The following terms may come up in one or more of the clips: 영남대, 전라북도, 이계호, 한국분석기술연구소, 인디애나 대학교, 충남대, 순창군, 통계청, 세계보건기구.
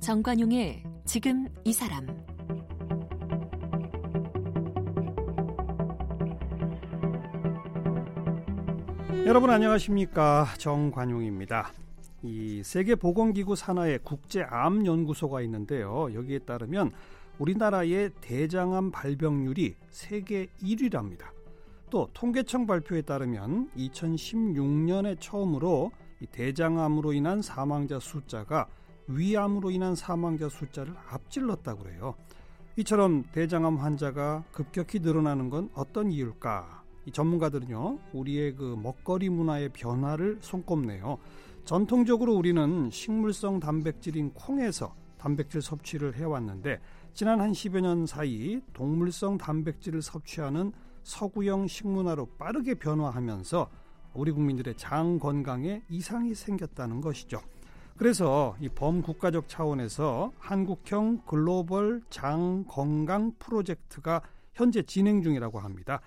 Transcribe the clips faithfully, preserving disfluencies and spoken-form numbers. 정관용의 지금 이 사람. 여러분 안녕하십니까? 정관용입니다. 이 세계보건기구 산하에 국제암연구소가 있는데요. 여기에 따르면 우리나라의 대장암 발병률이 세계 일 위랍니다. 또 통계청 발표에 따르면 이천십육 년에 처음으로 이 대장암으로 인한 사망자 숫자가 위암으로 인한 사망자 숫자를 앞질렀다고 그래요. 이처럼 대장암 환자가 급격히 늘어나는 건 어떤 이유일까? 이 전문가들은요, 우리의 그 먹거리 문화의 변화를 손꼽네요. 전통적으로 우리는 식물성 단백질인 콩에서 단백질 섭취를 해왔는데 지난 한 십여 년 사이 동물성 단백질을 섭취하는 서구형 식문화로 빠르게 변화하면서 우리 국민들의 장 건강에 이상이 생겼다는 것이죠. 그래서 이 범국가적 차원에서 한국형 글로벌 장 건강 프로젝트가 현재 진행 중이라고 합니다.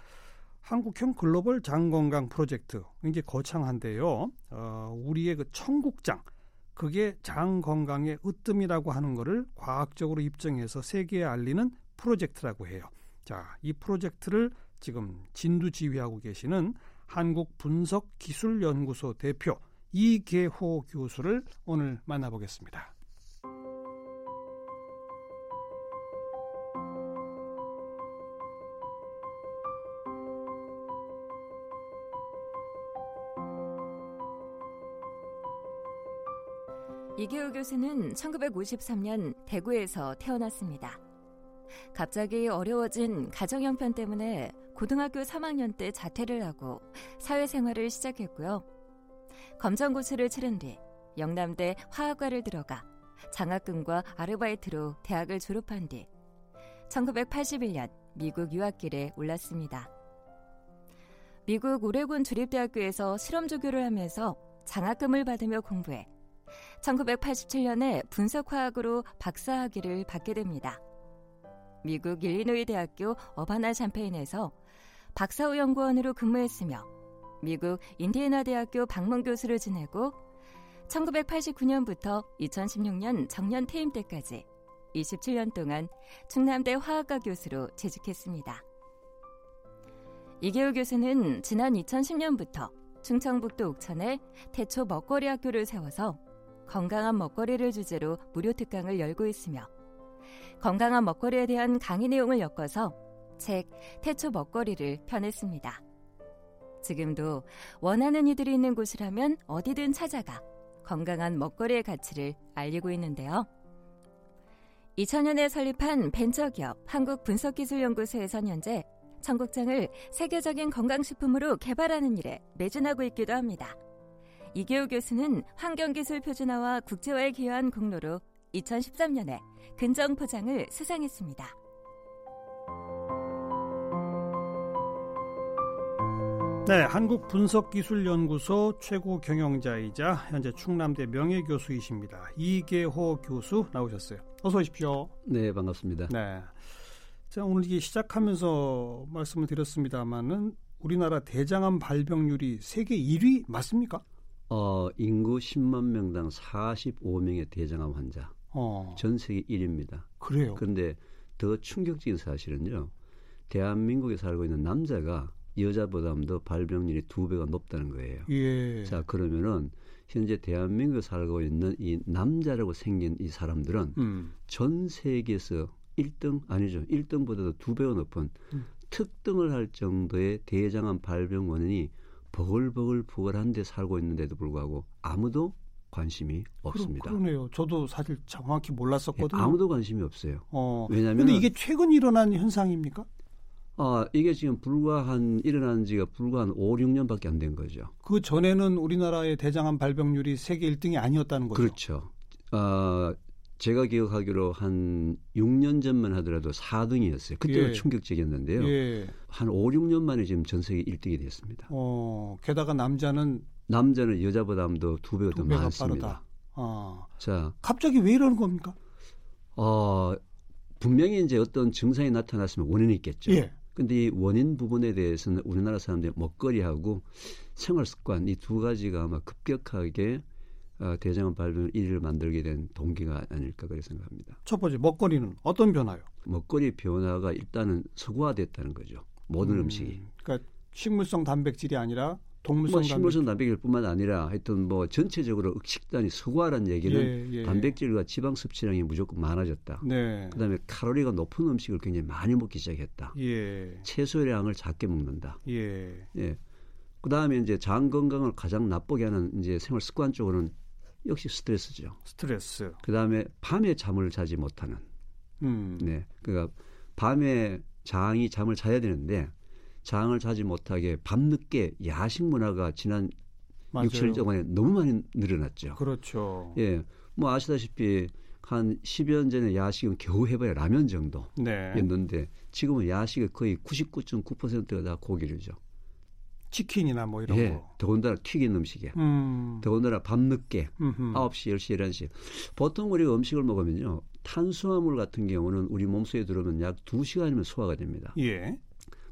한국형 글로벌 장 건강 프로젝트, 이제 거창한데요. 어, 우리의 그 청국장, 그게 장 건강의 으뜸이라고 하는 것을 과학적으로 입증해서 세계에 알리는 프로젝트라고 해요. 자, 이 프로젝트를 지금 진두지휘하고 계시는 한국분석기술연구소 대표 이계호 교수를 오늘 만나보겠습니다. 이계호 교수는 천구백오십삼 년 대구에서 태어났습니다. 갑자기 어려워진 가정 형편 때문에 고등학교 삼 학년 때 자퇴를 하고 사회생활을 시작했고요. 검정고시를 치른 뒤 영남대 화학과를 들어가 장학금과 아르바이트로 대학을 졸업한 뒤 천구백팔십일 년 미국 유학길에 올랐습니다. 미국 오레곤 주립대학교에서 실험조교를 하면서 장학금을 받으며 공부해 천구백팔십칠 년에 분석화학으로 박사학위를 받게 됩니다. 미국 일리노이 대학교 어바나 샴페인에서 박사후 연구원으로 근무했으며 미국 인디애나 대학교 방문교수를 지내고 천구백팔십구 년부터 이천십육 년 정년 퇴임 때까지 이십칠 년 동안 충남대 화학과 교수로 재직했습니다. 이계호 교수는 지난 이천십 년부터 충청북도 옥천에 태초 먹거리 학교를 세워서 건강한 먹거리를 주제로 무료 특강을 열고 있으며 건강한 먹거리에 대한 강의 내용을 엮어서 책 태초 먹거리를 펴냈습니다. 지금도 원하는 이들이 있는 곳이라면 어디든 찾아가 건강한 먹거리의 가치를 알리고 있는데요. 이천 년에 설립한 벤처기업 한국분석기술연구소에선 현재 청국장을 세계적인 건강식품으로 개발하는 일에 매진하고 있기도 합니다. 이계호 교수는 환경기술 표준화와 국제화에 기여한 공로로 이천십삼 년에 근정포장을 수상했습니다. 네, 한국분석기술연구소 최고 경영자이자 현재 충남대 명예교수이십니다. 이계호 교수 나오셨어요. 어서 오십시오. 네, 반갑습니다. 네, 제가 오늘 이게 시작하면서 말씀을 드렸습니다만은 우리나라 대장암 발병률이 세계 일 위 맞습니까? 어, 인구 십만 명당 사십오 명의 대장암 환자. 어. 전 세계 일 위입니다. 그래요? 그런데 더 충격적인 사실은요. 대한민국에 살고 있는 남자가 여자보다도 발병률이 두 배가 높다는 거예요. 예. 자, 그러면은 현재 대한민국에 살고 있는 이 남자라고 생긴 이 사람들은 음. 전 세계에서 일 등 아니죠. 일 등보다도 두 배가 높은 음. 특등을 할 정도의 대장암 발병 원인이 버글버글 부글한데 살고 있는데도 불구하고 아무도 관심이 없습니다. 그러네요. 저도 사실 정확히 몰랐었거든요. 예, 아무도 관심이 없어요. 어. 왜냐면은 근데 이게 최근 일어난 현상입니까? 아, 이게 지금 불과 한, 일어난 지가 불과 한 오, 육 년밖에 안 된 거죠. 그 전에는 우리나라의 대장암 발병률이 세계 일 등이 아니었다는 거죠. 그렇죠. 아, 제가 기억하기로 한 육 년 전만 하더라도 사 등이었어요. 그때는 예. 충격적이었는데요. 예. 한 오, 육 년 만에 지금 전 세계 일 등이 됐습니다. 어, 게다가 남자는? 남자는 여자보다도 두 배가 더 많습니다. 빠르다. 아. 자. 갑자기 왜 이러는 겁니까? 어, 분명히 이제 어떤 증상이 나타났으면 원인이 있겠죠. 그런데 예. 이 원인 부분에 대해서는 우리나라 사람들의 먹거리하고 생활 습관 이 두 가지가 아마 급격하게 어, 대장암 발병 일 위를 만들게 된 동기가 아닐까 그렇게 생각합니다. 첫 번째 먹거리는 어떤 변화요? 먹거리 변화가 일단은 서구화됐다는 거죠. 모든 음, 음식이. 그러니까 식물성 단백질이 아니라 동물성 뭐 식물성 단백질 뿐만 아니라 하여튼 뭐 전체적으로 식단이 서구화라는 얘기는 예, 예, 단백질과 지방 섭취량이 무조건 많아졌다. 네. 그다음에 칼로리가 높은 음식을 굉장히 많이 먹기 시작했다. 예. 채소량을 작게 먹는다. 예. 예. 그다음에 이제 장 건강을 가장 나쁘게 하는 이제 생활 습관 쪽으로는 역시 스트레스죠. 스트레스. 그다음에 밤에 잠을 자지 못하는. 음. 네. 그러니까 밤에 장이 잠을 자야 되는데 장을 자지 못하게 밤늦게 야식 문화가 지난 맞아요. 육, 칠 년 동안에 너무 많이 늘어났죠. 그렇죠. 예. 뭐 아시다시피 한 십 년 전에 야식은 겨우 해봐야 라면 정도였는데 네. 지금은 야식의 거의 구십구 점 구 퍼센트가 다 고기류죠. 치킨이나 뭐 이런 예, 거. 더군다나 튀긴 음식에. 음. 더군다나 밤늦게 음흠. 아홉 시, 열 시, 열한 시. 보통 우리가 음식을 먹으면요. 탄수화물 같은 경우는 우리 몸속에 들어오면 약 두 시간이면 소화가 됩니다. 예.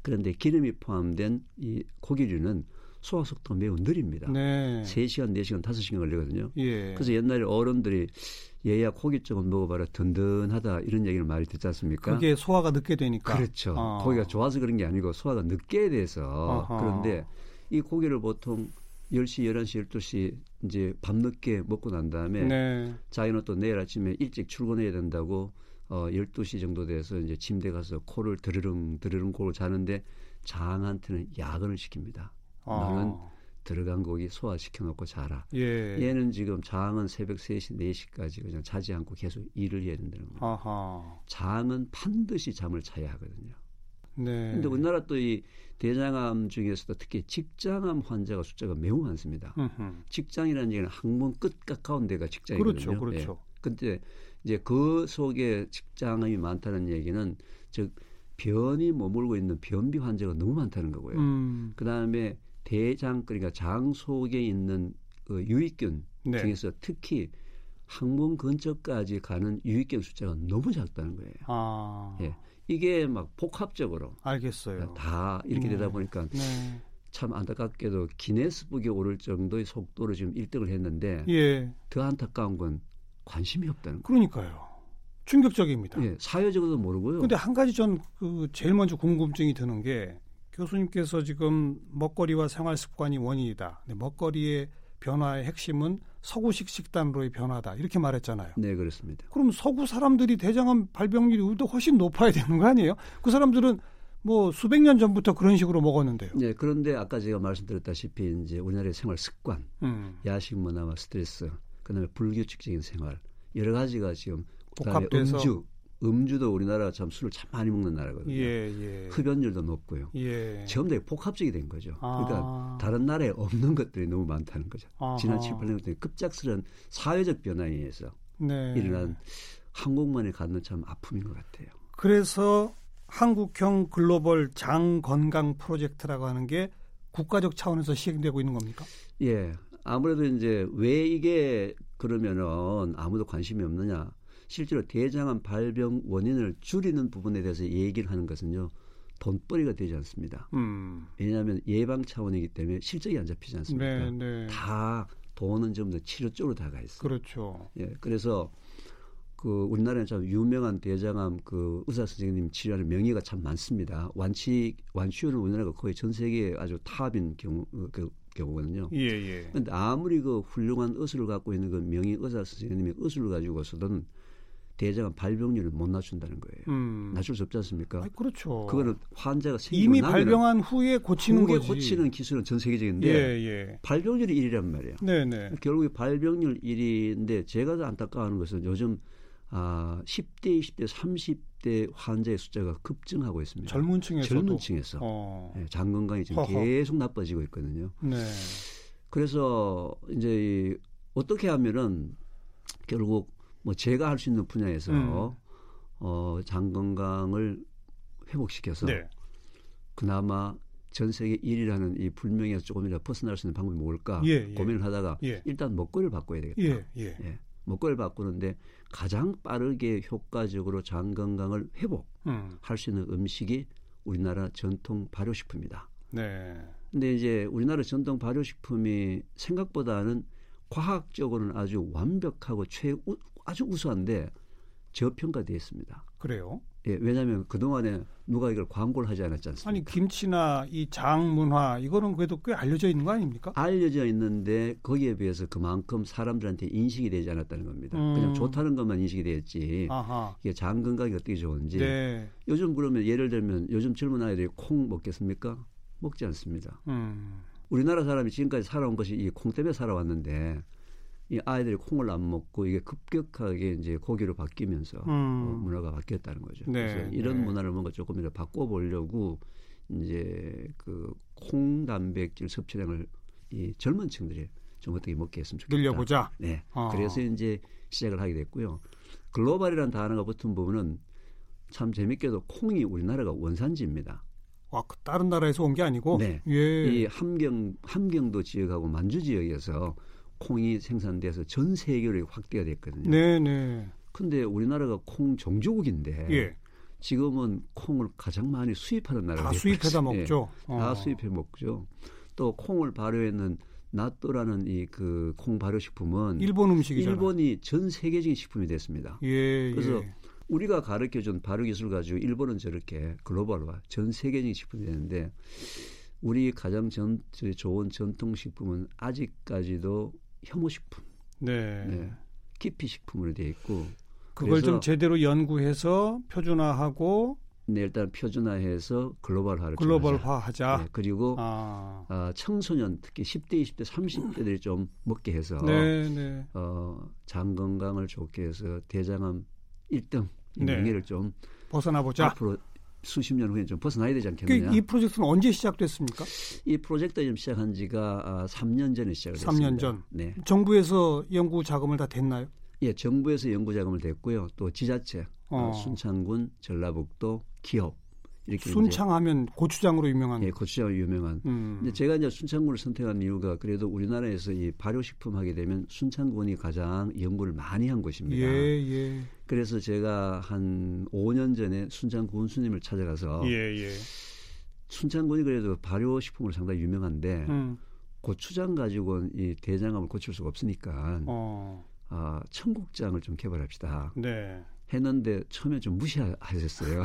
그런데 기름이 포함된 이 고기류는 소화 속도가 매우 느립니다. 네. 세 시간, 네 시간, 다섯 시간 걸리거든요. 예. 그래서 옛날에 어른들이 얘야 고기 쪽은 먹어봐라 든든하다 이런 얘기를 많이 듣지 않습니까? 그게 소화가 늦게 되니까. 그렇죠. 어. 고기가 좋아서 그런 게 아니고 소화가 늦게 돼서. 어허. 그런데 이 고기를 보통 열 시, 열한 시, 열두 시 이제 밤늦게 먹고 난 다음에 네. 자기는 또 내일 아침에 일찍 출근해야 된다고 어, 열두 시 정도 돼서 이제 침대 가서 코를 드르릉 드르릉 코를 자는데 장한테는 야근을 시킵니다. 아. 너는 들어간 고기 소화시켜놓고 자라. 예. 얘는 지금 장은 새벽 세 시, 네 시까지 그냥 자지 않고 계속 일을 해야 된다는 거예요. 아하. 장은 반드시 잠을 자야 하거든요. 네. 근데 우리나라 또 이 대장암 중에서도 특히 직장암 환자가 숫자가 매우 많습니다. 으흠. 직장이라는 얘기는 항문 끝 가까운 데가 직장이거든요. 그렇죠, 그렇죠. 예. 근데 이제 그 속에 직장암이 많다는 얘기는 즉 변이 머물고 있는 변비 환자가 너무 많다는 거고요. 음. 그 다음에 대장 그러니까 장 속에 있는 그 유익균 네. 중에서 특히 항문 근처까지 가는 유익균 숫자가 너무 작다는 거예요. 아. 예. 이게 막 복합적으로 알겠어요. 다 이렇게 되다 네. 보니까 네. 참 안타깝게도 기네스북에 오를 정도의 속도로 지금 일 등을 했는데 예. 더 안타까운 건 관심이 없다는 거예요. 그러니까요. 충격적입니다. 예, 사회적으로도 모르고요. 그런데 한 가지 전 그 제일 먼저 궁금증이 드는 게 교수님께서 지금 먹거리와 생활 습관이 원인이다. 먹거리의 변화의 핵심은 서구식 식단으로의 변화다. 이렇게 말했잖아요. 네, 그렇습니다. 그럼 서구 사람들이 대장암 발병률이 우리도 훨씬 높아야 되는 거 아니에요? 그 사람들은 뭐 수백 년 전부터 그런 식으로 먹었는데요. 네, 그런데 아까 제가 말씀드렸다시피 이제 우리나라의 생활 습관, 음. 야식 문화와 스트레스, 그다음에 불규칙적인 생활 여러 가지가 지금 복합돼서 음주, 음주도 우리나라가 참 술을 참 많이 먹는 나라거든요. 예, 예. 흡연율도 높고요. 예. 전부 다 복합적이 된 거죠. 아. 그러니까 다른 나라에 없는 것들이 너무 많다는 거죠. 아하. 지난 칠, 팔 년 동안 급작스러운 사회적 변화에 의해서 네. 일어난 한국만에 갖는 참 아픔인 것 같아요. 그래서 한국형 글로벌 장 건강 프로젝트라고 하는 게 국가적 차원에서 시행되고 있는 겁니까? 예. 아무래도 이제 왜 이게 그러면은 아무도 관심이 없느냐. 실제로 대장암 발병 원인을 줄이는 부분에 대해서 얘기를 하는 것은요. 돈벌이가 되지 않습니다. 음. 왜냐하면 예방 차원이기 때문에 실적이 안 잡히지 않습니까? 네, 네. 다 돈은 좀 더 치료 쪽으로 다가 있어요. 그렇죠. 예, 그래서 그 우리나라에 참 유명한 대장암 그 의사 선생님 치료하는 명의가 참 많습니다. 완치 완치율은 우리나라가 거의 전 세계에 아주 탑인 경우 그, 경우거든요. 예, 예. 근데 아무리 그 훌륭한 의술을 갖고 있는 그 명의 의사 선생님이 의술을 가지고서든 대장암 발병률을 못 낮춘다는 거예요. 음. 낮출 수 없지 않습니까? 아니, 그렇죠. 그거는 환자가 생기고 이미 나면 발병한 후에 고치는 거지. 후에 고치는 기술은 전 세계적인데 예, 예. 발병률이 일 위란 말이에요. 네, 네. 결국에 발병률 일 위인데 제가 더 안타까워하는 것은 요즘 아, 십 대, 이십 대, 삼십 대 환자의 숫자가 급증하고 있습니다. 젊은 층에서도? 젊은 층에서. 어. 네, 장 건강이 지금 허허. 계속 나빠지고 있거든요. 네. 그래서 이제 어떻게 하면은 결국 뭐 제가 할 수 있는 분야에서 음. 어, 장 건강을 회복시켜서 네. 그나마 전 세계 일 위라는 이 불명에서 조금이라도 벗어날 수 있는 방법이 뭘까 예, 예. 고민을 하다가 예. 일단 먹거리를 바꿔야 되겠다. 예, 예. 예. 목걸이를 바꾸는데 가장 빠르게 효과적으로 장 건강을 회복할 수 있는 음식이 우리나라 전통 발효식품이다. 네. 근데 이제 우리나라 전통 발효식품이 생각보다는 과학적으로는 아주 완벽하고 최 아주 우수한데 저평가되어 있습니다. 그래요? 예, 왜냐하면 그동안에 누가 이걸 광고를 하지 않았지 않습니까? 아니, 김치나 이 장문화 이거는 그래도 꽤 알려져 있는 거 아닙니까? 알려져 있는데 거기에 비해서 그만큼 사람들한테 인식이 되지 않았다는 겁니다. 음. 그냥 좋다는 것만 인식이 되었지 아하. 이게 장 건강이 어떻게 좋은지. 네. 요즘 그러면 예를 들면 요즘 젊은 아이들이 콩 먹겠습니까? 먹지 않습니다. 음. 우리나라 사람이 지금까지 살아온 것이 이 콩 때문에 살아왔는데 이 아이들이 콩을 안 먹고 이게 급격하게 이제 고기로 바뀌면서 음. 어, 문화가 바뀌었다는 거죠. 네, 그래서 이런 네. 문화를 뭔가 조금이라도 바꿔보려고 이제 그 콩 단백질 섭취량을 이 젊은 층들이 좀 어떻게 먹게 했으면 좋겠다. 늘려보자. 네. 어. 그래서 이제 시작을 하게 됐고요. 글로벌이라는 단어가 붙은 부분은 참 재밌게도 콩이 우리나라가 원산지입니다. 와, 다른 나라에서 온 게 아니고? 네. 예. 이 함경, 함경도 지역하고 만주 지역에서 콩이 생산돼서 전 세계로 확대가 됐거든요. 네네. 그런데 우리나라가 콩 종주국인데 예. 지금은 콩을 가장 많이 수입하는 나라가 됐어요. 다 수입해다 먹죠. 네. 어. 다 수입해 먹죠. 또 콩을 발효했는 나또라는 이 그 콩 발효식품은 일본 음식이잖아요. 일본이 전 세계적인 식품이 됐습니다. 예. 그래서 예. 우리가 가르쳐준 발효 기술 가지고 일본은 저렇게 글로벌화 전 세계적인 식품이 되는데 우리 가장 전, 좋은 전통식품은 아직까지도 혐오식품, 네. 네. 기피식품으로 되어 있고 그걸 좀 제대로 연구해서 표준화하고 네, 일단 표준화해서 글로벌화를 글로벌화하자. 네, 그리고 아. 어, 청소년 특히 십 대, 이십 대, 삼십 대들이 좀 먹게 해서 네, 네. 어, 장 건강을 좋게 해서 대장암 일 등 네. 명예를 좀 벗어나보자. 앞으로 수십 년 후에 좀 벗어나야 되지 않겠느냐. 이 프로젝트는 언제 시작됐습니까? 이 프로젝트가 좀 시작한 지가 삼 년 전에 시작을 됐습니다. 삼 년 전. 네. 정부에서 연구 자금을 다 댔나요? 예, 정부에서 연구 자금을 댔고요. 또 지자체, 어. 순창군, 전라북도, 기업 이렇게. 순창하면 고추장으로 유명한. 예, 고추장으로 유명한. 음. 근데 제가 이제 순창군을 선택한 이유가 그래도 우리나라에서 이 발효식품 하게 되면 순창군이 가장 연구를 많이 한 곳입니다. 예, 예. 그래서 제가 한 오 년 전에 순창군 스님을 찾아가서 예, 예. 순창군이 그래도 발효식품으로 상당히 유명한데 음. 고추장 가지고는 이 대장암을 고칠 수가 없으니까 어. 아, 청국장을 좀 개발합시다. 네. 했는데 처음에 좀 무시하셨어요.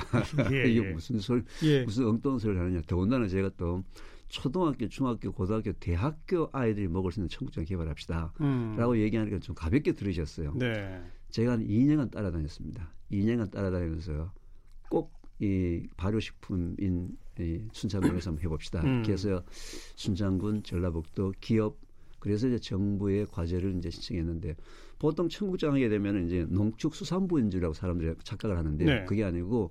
예, 이게 예. 무슨 소리, 예. 무슨 엉뚱한 소리를 하느냐. 더군다나 제가 또 초등학교, 중학교, 고등학교, 대학교 아이들이 먹을 수 있는 청국장 개발합시다. 음. 라고 얘기하니까 좀 가볍게 들으셨어요. 네. 제가 한 이 년간 따라다녔습니다. 이 년간 따라다니면서 꼭 이 발효식품인 이 순창군에서 한번 해봅시다. 음. 그래서 순창군, 전라북도, 기업 그래서 이제 정부의 과제를 이제 신청했는데 보통 청국장 하게 되면 이제 농축수산부인 줄이라고 사람들이 착각을 하는데 네. 그게 아니고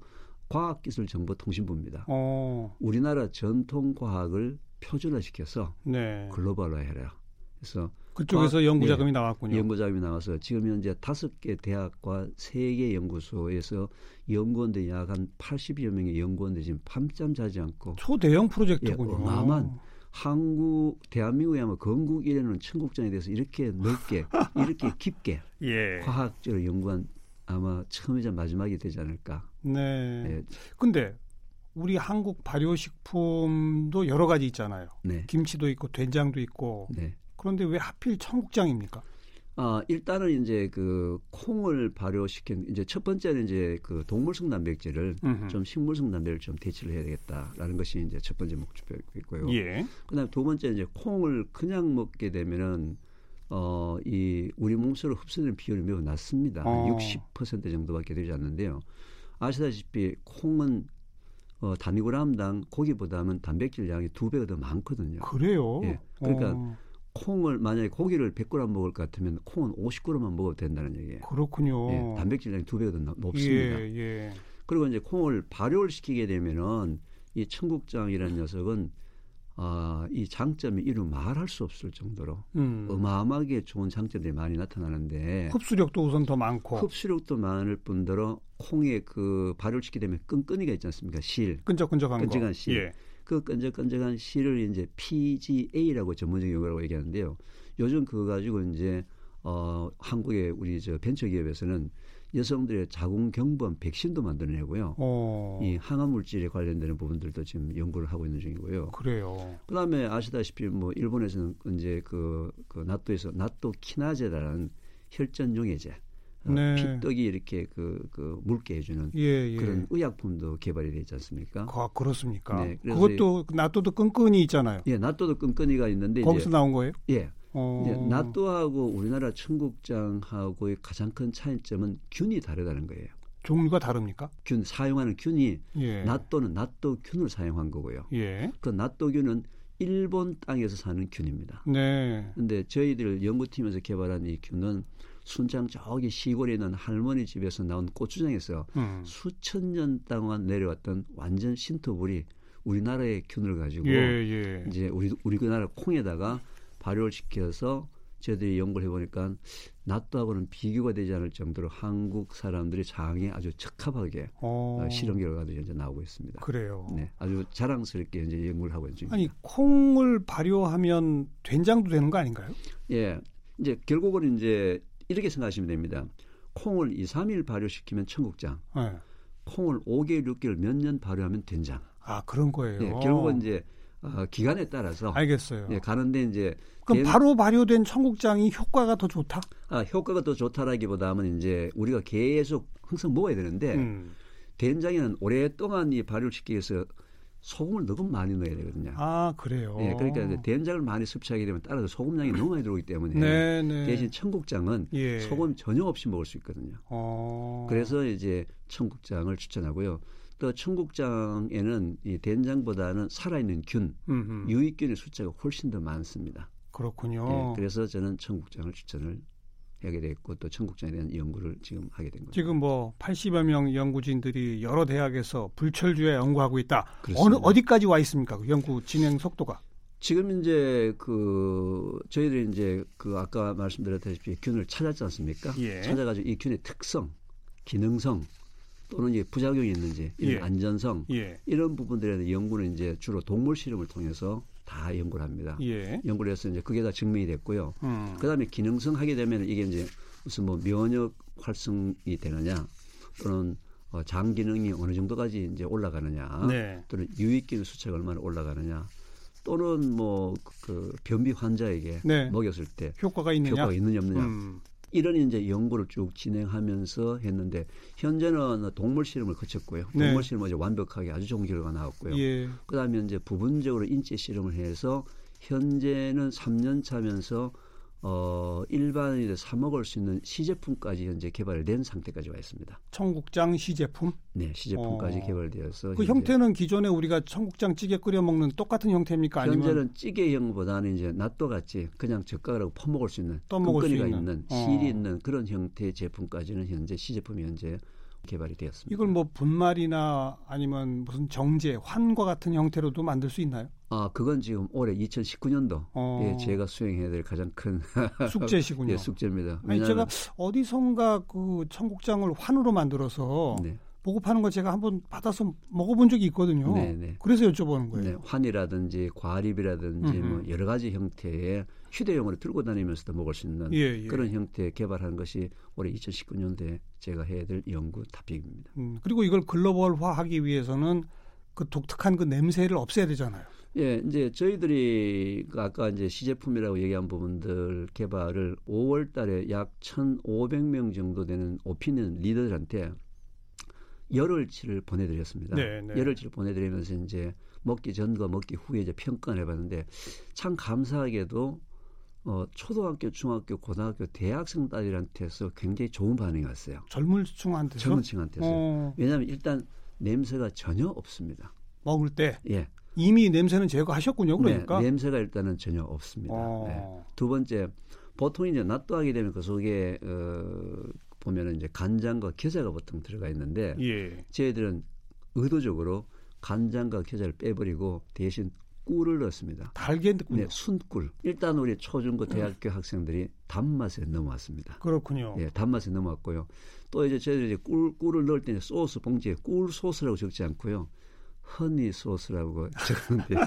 과학기술정보통신부입니다. 오. 우리나라 전통과학을 표준화시켜서 네. 글로벌화해라. 그래서 그쪽에서 연구자금이 예, 나왔군요. 연구자금이 나와서 지금 현재 다섯 개 대학과 세 개 연구소에서 연구원들이 약 한 팔십여 명의 연구원들이 지금 밤잠 자지 않고 초대형 프로젝트군요. 예, 어마어마한 한국, 대한민국이 아마 건국 이래는 청국장에 대해서 이렇게 넓게, 이렇게 깊게 예. 과학적으로 연구한 아마 처음이자 마지막이 되지 않을까. 네. 그런데 예. 우리 한국 발효식품도 여러 가지 있잖아요. 네. 김치도 있고 된장도 있고. 네. 그런데 왜 하필 청국장입니까? 아, 일단은 이제 그 콩을 발효시킨 이제 첫 번째는 이제 그 동물성 단백질을 음흠. 좀 식물성 단백질을 좀 대체를 해야 되겠다라는 것이 이제 첫 번째 목표였고요. 예. 그다음에 두 번째 이제 콩을 그냥 먹게 되면은 어, 이 우리 몸속으로 흡수되는 비율이 매우 낮습니다. 어. 육십 퍼센트 정도밖에 되지 않는데요. 아시다시피 콩은 어, 단위그램당 고기보다는 단백질 양이 두 배가 더 많거든요. 그래요? 예. 그러니까. 어. 콩을 만약에 고기를 백 그램 먹을 것 같으면 콩은 오십 그램만 먹어도 된다는 얘기예요. 그렇군요. 예, 단백질량이 두 배가 더 높습니다. 예, 예. 그리고 이제 콩을 발효를 시키게 되면은 이 청국장이라는 녀석은 아, 이 장점이 이루 말할 수 없을 정도로 음. 어마어마하게 좋은 장점들이 많이 나타나는데 흡수력도 우선 더 많고 흡수력도 많을 뿐더러 콩의 그 발효를 시키게 되면 끈끈이가 있지 않습니까? 실 끈적끈적한 끈적한 거. 실. 예. 그 끈적끈적한 실을 이제 피지에이라고 전문적 용어라고 얘기하는데요. 요즘 그거 가지고 이제 어, 한국의 우리 저 벤처기업에서는 여성들의 자궁경부암 백신도 만들어내고요. 어. 이 항암물질에 관련되는 부분들도 지금 연구를 하고 있는 중이고요. 그래요. 그다음에 아시다시피 뭐 일본에서는 이제 그, 그 나토에서 나토 키나제라는 혈전용해제, 네. 피떡이 이렇게 그, 그 묽게 해주는 예, 예. 그런 의약품도 개발이 되지 않습니까? 아, 그렇습니까? 네, 그것도 나토도 끈끈이 있잖아요. 예, 나토도 끈끈이가 있는데 거기서 이제, 나온 거예요? 예. 어. 나토하고 우리나라 청국장하고의 가장 큰 차이점은 균이 다르다는 거예요. 종류가 다릅니까? 균 사용하는 균이 예. 나토는 나토균을 사용한 거고요. 예. 그 나토균은 일본 땅에서 사는 균입니다. 네. 근데 저희들 연구팀에서 개발한 이 균은 순창 저기 시골에 있는 할머니 집에서 나온 고추장에서 음. 수천 년 동안 내려왔던 완전 신토불이 우리나라의 균을 가지고 예, 예. 이제 우리 우리나라 콩에다가 발효를 시켜서 저희들이 연구를 해보니까 나토하고는 비교가 되지 않을 정도로 한국 사람들의 장에 아주 적합하게 어. 실험 결과도 이제 나오고 있습니다. 그래요. 네, 아주 자랑스럽게 이제 연구를 하고 있는 중입니다. 아니 콩을 발효하면 된장도 되는 거 아닌가요? 예, 이제 결국은 이제 이렇게 생각하시면 됩니다. 콩을 이, 삼 일 발효시키면 청국장, 네. 콩을 오 개월, 육 개월 몇 년 발효하면 된장. 아 그런 거예요. 예, 결국은 이제 어, 기간에 따라서 알겠어요. 예, 가는데 이제 그럼 개, 바로 발효된 청국장이 효과가 더 좋다? 아 효과가 더 좋다라기보다는 이제 우리가 계속 항상 먹어야 되는데 음. 된장에는 오랫동안 이 발효를 시키기 위해서 소금을 너무 많이 넣어야 되거든요. 아 그래요. 예, 그러니까 이제 된장을 많이 섭취하게 되면 따라서 소금량이 너무 많이 들어오기 때문에 네, 네. 대신 청국장은 예. 소금 전혀 없이 먹을 수 있거든요. 어. 그래서 이제 청국장을 추천하고요. 또 청국장에는 이 된장보다는 살아있는 균, 음흠. 유익균의 숫자가 훨씬 더 많습니다. 그렇군요. 예, 그래서 저는 청국장을 추천을 하게 됐고 또 청국장에 대한 연구를 지금 하게 된 거죠. 지금 뭐 팔십여 명 연구진들이 여러 대학에서 불철주야 연구하고 있다. 그렇습니다. 어느 어디까지 와 있습니까? 그 연구 진행 속도가? 지금 이제 그 저희들이 이제 그 아까 말씀드렸다시피 균을 찾았지 않습니까? 예. 찾아가지고 이 균의 특성, 기능성 또는 이제 부작용이 있는지, 이런 예. 안전성 예. 이런 부분들에 대한 연구는 이제 주로 동물 실험을 통해서 다 연구를 합니다. 예. 연구를 해서 이제 그게 다 증명이 됐고요. 음. 그다음에 기능성 하게 되면 이게 이제 무슨 뭐 면역 활성이 되느냐, 또는 어 장 기능이 어느 정도까지 이제 올라가느냐, 네. 또는 유익균 수치가 얼마나 올라가느냐, 또는 뭐 그 변비 환자에게 네. 먹였을 때 효과가 있느냐, 효과가 있느냐 없느냐. 음. 이런 이제 연구를 쭉 진행하면서 했는데 현재는 동물 실험을 거쳤고요. 네. 동물 실험은 이제 완벽하게 아주 좋은 결과가 나왔고요. 예. 그다음에 이제 부분적으로 인체 실험을 해서 현재는 삼 년 차면서 어, 일반인들 사 먹을 수 있는 시제품까지 현재 개발된 상태까지 와 있습니다. 청국장 시제품? 네, 시제품까지 어. 개발되어서 그 형태는 기존에 우리가 청국장 찌개 끓여 먹는 똑같은 형태입니까? 아니면 현재는 찌개형보다는 이제 낫또 같이 그냥 젓가락으로 퍼먹을 수 있는 끈끈이가 있는, 있는 어. 실이 있는 그런 형태의 제품까지는 현재 시제품이 현재 개발이 되었습니다. 이걸 뭐 분말이나 아니면 무슨 정제, 환과 같은 형태로도 만들 수 있나요? 아, 그건 지금 올해 이천십구 년도 어. 예, 제가 수행해야 될 가장 큰 숙제시군요. 예, 숙제입니다. 아니, 제가 어디선가 그 청국장을 환으로 만들어서 네. 보급하는 거 제가 한번 받아서 먹어본 적이 있거든요. 네네. 그래서 여쭤보는 거예요. 네, 환이라든지 과립이라든지 뭐 여러 가지 형태의 휴대용으로 들고 다니면서도 먹을 수 있는 예, 예. 그런 형태 개발한 것이 올해 이천십구 년도에 제가 해야 될 연구 탑픽입니다. 음, 그리고 이걸 글로벌화하기 위해서는 그 독특한 그 냄새를 없애야 되잖아요. 예, 이제 저희들이 아까 이제 시제품이라고 얘기한 부분들 개발을 오월 달에 약 천오백 명 정도 되는 오피니언 리더들한테 열흘치를 보내드렸습니다. 네, 네. 열흘치를 보내드리면서 이제 먹기 전과 먹기 후에 이제 평가를 해봤는데 참 감사하게도 어, 초등학교, 중학교, 고등학교, 대학생 딸들한테서 굉장히 좋은 반응이 왔어요. 젊은 층한테서? 젊은 층한테서. 어. 왜냐하면 일단 냄새가 전혀 없습니다. 먹을 때? 예. 이미 냄새는 제거하셨군요. 그러니까. 네, 냄새가 일단은 전혀 없습니다. 어. 네. 두 번째, 보통 이제 낫또하게 되면 그 속에 어, 보면은 이제 간장과 겨자가 보통 들어가 있는데 예. 저희들은 의도적으로 간장과 겨자를 빼버리고 대신 꿀을 넣었습니다. 달게 넣군요. 네, 순꿀. 일단 우리 초중고 대학교 학생들이 단맛에 넘어왔습니다. 그렇군요. 예, 단맛에 넘어왔고요. 또 이제 저희들이 꿀 꿀을 넣을 때는 소스 봉지에 꿀 소스라고 적지 않고요. 허니 소스라고 적는데요.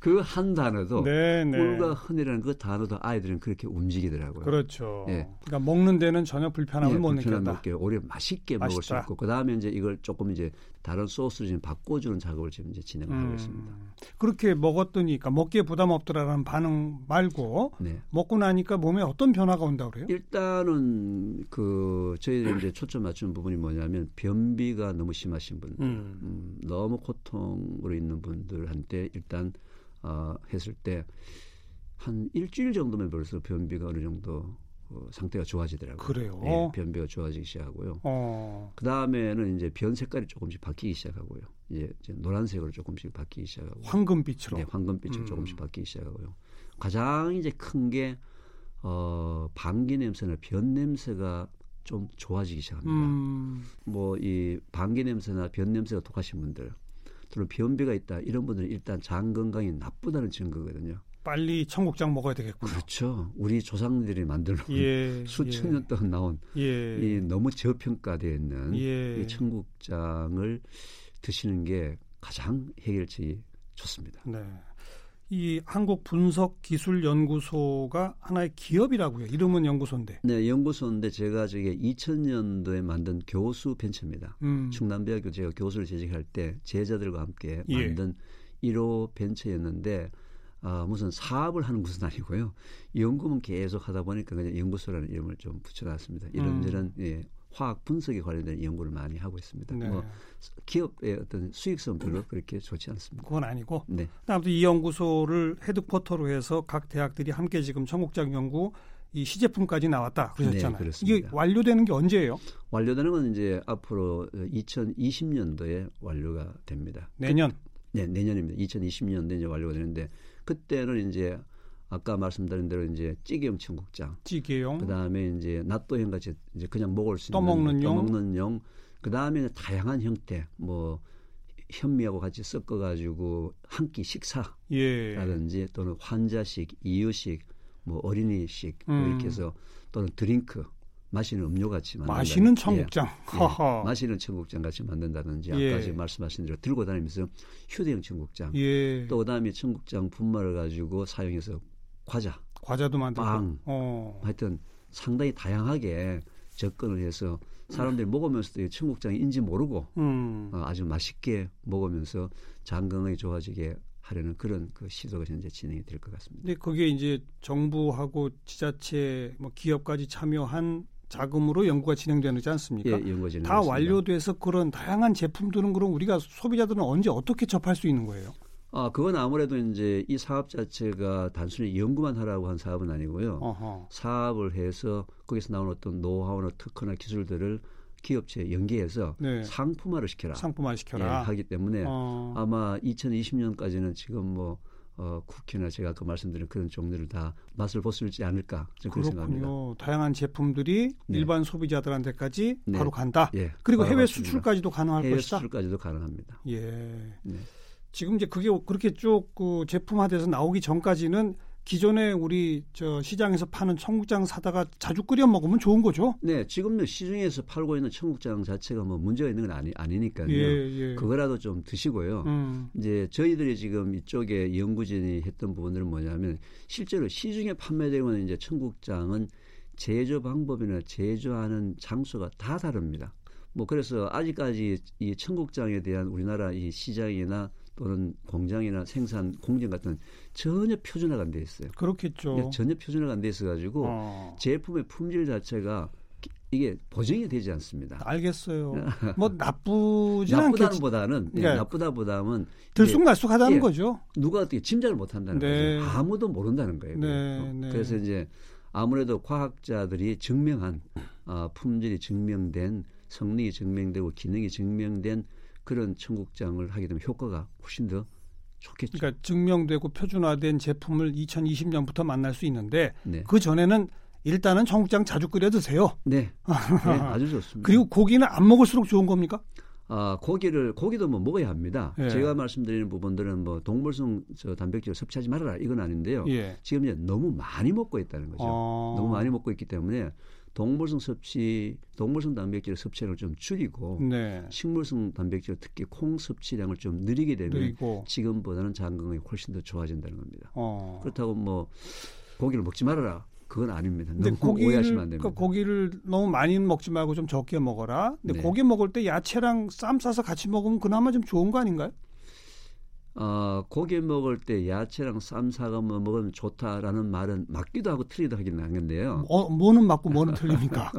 그 한 단어도 네네. 꿀과 허니라는 그 단어도 아이들은 그렇게 움직이더라고요. 그렇죠. 예. 그러니까 먹는 데는 전혀 불편함을 예, 못 불편함 느꼈다. 오히려 맛있게 맛있다. 먹을 수 있고 그다음에 이제 이걸 조금 이제 다른 소스로 지금 바꿔주는 작업을 지금 이제 진행하고 음. 있습니다. 그렇게 먹었더니 그러니까 먹기에 부담 없더라는 반응 말고 네. 먹고 나니까 몸에 어떤 변화가 온다고 그래요? 일단은 그 저희들이 이제 초점 맞춘 부분이 뭐냐면 변비가 너무 심하신 분들 음. 음, 너무 고통으로 있는 분들한테 일단 어, 했을 때 한 일주일 정도면 벌써 변비가 어느 정도 어, 상태가 좋아지더라고요. 그래요? 예, 변비가 좋아지기 시작하고요. 어. 그 다음에는 이제 변 색깔이 조금씩 바뀌기 시작하고요. 예, 이제 노란색으로 조금씩 바뀌기 시작하고 황금빛으로? 네, 황금빛으로 음. 조금씩 바뀌기 시작하고요. 가장 이제 큰 게 어, 방귀 냄새나 변 냄새가 좀 좋아지기 시작합니다. 음. 뭐 이 방귀 냄새나 변 냄새가 독하신 분들 또는 변비가 있다 이런 분들은 일단 장 건강이 나쁘다는 증거거든요. 빨리 청국장 먹어야 되겠군요. 그렇죠. 우리 조상들이 만들어놓은 예, 수천 예. 년 동안 나온 예. 이 너무 저평가되어 있는 예. 이 청국장을 드시는 게 가장 해결책이 좋습니다. 네. 이 한국분석기술연구소가 하나의 기업이라고요. 이름은 연구소인데. 네, 연구소인데 제가 저게 이천 년도에 만든 교수 벤처입니다. 음. 충남대학교 제가 교수를 재직할 때 제자들과 함께 만든 예. 일 호 벤처였는데 아, 무슨 사업을 하는 것은 아니고요. 연구만 계속 하다 보니까 그냥 연구소라는 이름을 좀 붙여놨습니다. 이런저런 음. 예, 화학 분석에 관련된 연구를 많이 하고 있습니다. 네. 뭐 기업의 어떤 수익성 별로 그렇게 좋지 않습니다. 그건 아니고. 네. 아무튼 이 연구소를 헤드쿼터로 해서 각 대학들이 함께 지금 청국장 연구 이 시제품까지 나왔다 그러셨잖아요. 네, 그렇습니다. 이게 완료되는 게 언제예요? 완료되는 건 이제 앞으로 이천이십 년도에 완료가 됩니다. 내년. 그, 네, 내년입니다. 이천이십 년도에 이제 완료가 되는데 그때는 이제 아까 말씀드린 대로 이제 찌개용 청국장, 찌개용, 그 다음에 이제 낫또형 같이 이제 그냥 먹을 수 있는 떠먹는 용, 떠먹는 용, 그 다음에 다양한 형태, 뭐 현미하고 같이 섞어가지고 한 끼 식사라든지 예. 또는 환자식, 이유식, 뭐 어린이식 음. 뭐 이렇게 해서 또는 드링크. 마시는 음료 같이 만든다. 마시는 청국장. 예. 예. 마시는 청국장 같이 만든다든지 아까 예. 지금 말씀하신 대로 들고 다니면서 휴대용 청국장. 예. 또 그다음에 청국장 분말을 가지고 사용해서 과자. 과자도 만들고. 빵. 어. 하여튼 상당히 다양하게 접근을 해서 사람들이 음. 먹으면서도 청국장인지 모르고 음. 어, 아주 맛있게 먹으면서 장 건강이 좋아지게 하려는 그런 그 시도가 현재 진행이 될 것 같습니다. 근데 그게 이제 정부하고 지자체 뭐 기업까지 참여한 자금으로 연구가 진행되지 않습니까? 예, 연구가 진행됐습니다. 다 완료돼서 그런 다양한 제품들은 그럼 우리가 소비자들은 언제 어떻게 접할 수 있는 거예요? 아, 그건 아무래도 이제 이 사업 자체가 단순히 연구만 하라고 한 사업은 아니고요. 어허. 사업을 해서 거기서 나온 어떤 노하우나 특허나 기술들을 기업체에 연계해서 네. 상품화를 시켜라. 상품화 시켜라. 예, 하기 때문에 어. 아마 이천이십 년까지는 지금 뭐 어, 쿠키나 제가 아까 말씀드린 그런 종류를 다 맛을 보실지 않을까 그렇게 생각합니다. 다양한 제품들이 네. 일반 소비자들한테까지 네. 바로 간다. 예, 그리고 바로 해외 맞습니다. 수출까지도 가능할 해외 것이다. 해외 수출까지도 가능합니다. 예. 네. 지금 이제 그게 그렇게 쭉 그 제품화돼서 나오기 전까지는 기존에 우리 저 시장에서 파는 청국장 사다가 자주 끓여 먹으면 좋은 거죠? 네, 지금도 시중에서 팔고 있는 청국장 자체가 뭐 문제가 있는 건 아니, 아니니까요. 예, 예. 그거라도 좀 드시고요. 음. 이제 저희들이 지금 이쪽에 연구진이 했던 부분들은 뭐냐면 실제로 시중에 판매되고 있는 이제 청국장은 제조 방법이나 제조하는 장소가 다 다릅니다. 뭐 그래서 아직까지 이 청국장에 대한 우리나라 이 시장이나 또는 공장이나 생산 공정 같은 전혀 표준화가 안 돼 있어요. 그렇겠죠. 전혀 표준화가 안 돼 있어가지고 어. 제품의 품질 자체가 이게 보증이 되지 않습니다. 알겠어요. 뭐 나쁘지 않겠지. 보다는, 네. 예, 나쁘다보다는 들쑥날쑥하다는 예, 거죠. 누가 어떻게 짐작을 못한다는 네. 거죠. 아무도 모른다는 거예요. 네, 네. 그래서 이제 아무래도 과학자들이 증명한 어, 품질이 증명된 성능이 증명되고 기능이 증명된 그런 청국장을 하게 되면 효과가 훨씬 더 좋겠죠. 그러니까 증명되고 표준화된 제품을 이천이십 년부터 만날 수 있는데 네. 그 전에는 일단은 청국장 자주 끓여 드세요. 네. 네, 아주 좋습니다. 그리고 고기는 안 먹을수록 좋은 겁니까? 아, 고기를 고기도 뭐 먹어야 합니다. 예. 제가 말씀드리는 부분들은 뭐 동물성 저 단백질을 섭취하지 말아라 이건 아닌데요. 예. 지금 이제 너무 많이 먹고 있다는 거죠. 어... 너무 많이 먹고 있기 때문에 동물성 섭취, 동물성 단백질의 섭취량을 좀 줄이고 네. 식물성 단백질 특히 콩 섭취량을 좀 늘리게 되면 늘리고. 지금보다는 장 건강이 훨씬 더 좋아진다는 겁니다. 어. 그렇다고 뭐 고기를 먹지 말아라. 그건 아닙니다. 너무 고기를, 오해하시면 안 됩니다. 고기를 너무 많이 먹지 말고 좀 적게 먹어라. 근데 네. 고기 먹을 때 야채랑 쌈 싸서 같이 먹으면 그나마 좀 좋은 거 아닌가요? 어, 고기 먹을 때 야채랑 쌈 싸서 먹으면 좋다라는 말은 맞기도 하고 틀리기도 하긴 하는데요. 어, 뭐는 맞고 뭐는 틀립니까?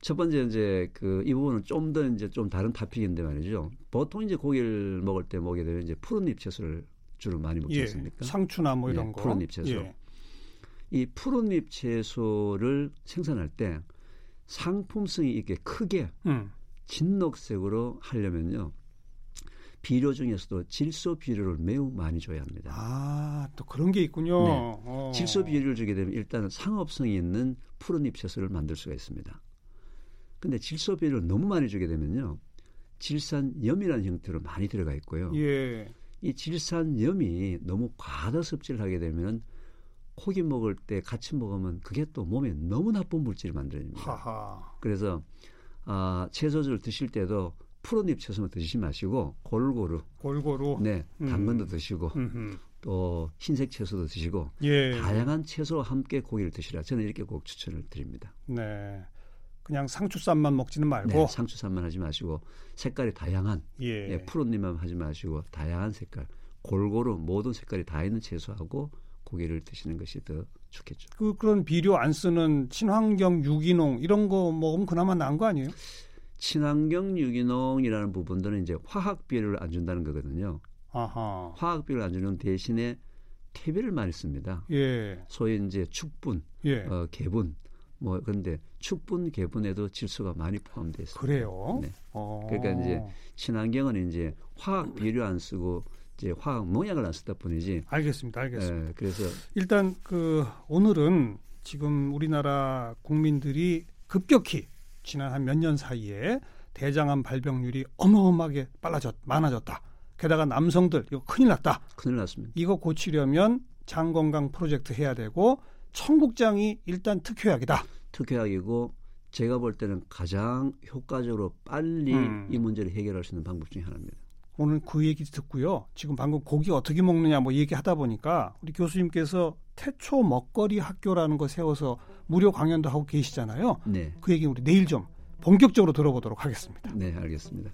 첫 번째 이제 그 이 부분은 좀 더 이제 좀 다른 토픽인데 말이죠. 보통 이제 고기를 먹을 때 먹게 되면 이제 푸른 잎 채소를 주로 많이 먹지 예, 않습니까? 상추나 뭐 이런 예, 거. 푸른 잎 채소. 예. 이 푸른잎 채소를 생산할 때 상품성이 있게 크게 음. 진녹색으로 하려면요. 비료 중에서도 질소 비료를 매우 많이 줘야 합니다. 아, 또 그런 게 있군요. 네. 어. 질소 비료를 주게 되면 일단 상업성이 있는 푸른잎 채소를 만들 수가 있습니다. 근데 질소 비료를 너무 많이 주게 되면요. 질산염이라는 형태로 많이 들어가 있고요. 예. 이 질산염이 너무 과다 섭취를 하게 되면 고기 먹을 때 같이 먹으면 그게 또 몸에 너무 나쁜 물질을 만들어냅니다. 하하. 그래서 아, 채소를 드실 때도 푸른잎 채소만 드시지 마시고 골고루. 골고루. 네. 당근도 음. 드시고 음흠. 또 흰색 채소도 드시고 예. 다양한 채소와 함께 고기를 드시라. 저는 이렇게 꼭 추천을 드립니다. 네. 그냥 상추쌈만 먹지는 말고. 네, 상추쌈만 하지 마시고 색깔이 다양한 예. 네, 푸른잎만 하지 마시고 다양한 색깔. 골고루 모든 색깔이 다 있는 채소하고 고기를 드시는 것이 더 좋겠죠. 그, 그런 비료 안 쓰는 친환경 유기농 이런 거 먹으면 그나마 나은 거 아니에요? 친환경 유기농이라는 부분들은 이제 화학 비료를 안 준다는 거거든요. 아하. 화학 비료를 안 주는 대신에 퇴비를 많이 씁니다. 예. 소위 이제 축분, 예. 어, 개분 뭐 그런데 축분 개분에도 질소가 많이 포함돼 있어요. 그래요? 네. 어. 그러니까 이제 친환경은 이제 화학 비료 안 쓰고 이제 화학 농약을 안 썼다 뿐이지. 알겠습니다, 알겠습니다. 에, 그래서 일단 그 오늘은 지금 우리나라 국민들이 급격히 지난 한 몇 년 사이에 대장암 발병률이 어마어마하게 빨라졌, 많아졌다. 게다가 남성들 이거 큰일 났다. 큰일 났습니다. 이거 고치려면 장 건강 프로젝트 해야 되고 청국장이 일단 특효약이다. 특효약이고. 제가 볼 때는 가장 효과적으로 빨리 음. 이 문제를 해결할 수 있는 방법 중에 하나입니다. 오늘 그 얘기 듣고요. 지금 방금 고기 어떻게 먹느냐 뭐 얘기하다 보니까 우리 교수님께서 태초 먹거리 학교라는 거 세워서 무료 강연도 하고 계시잖아요. 네. 그 얘기 우리 내일 좀 본격적으로 들어보도록 하겠습니다. 네, 알겠습니다.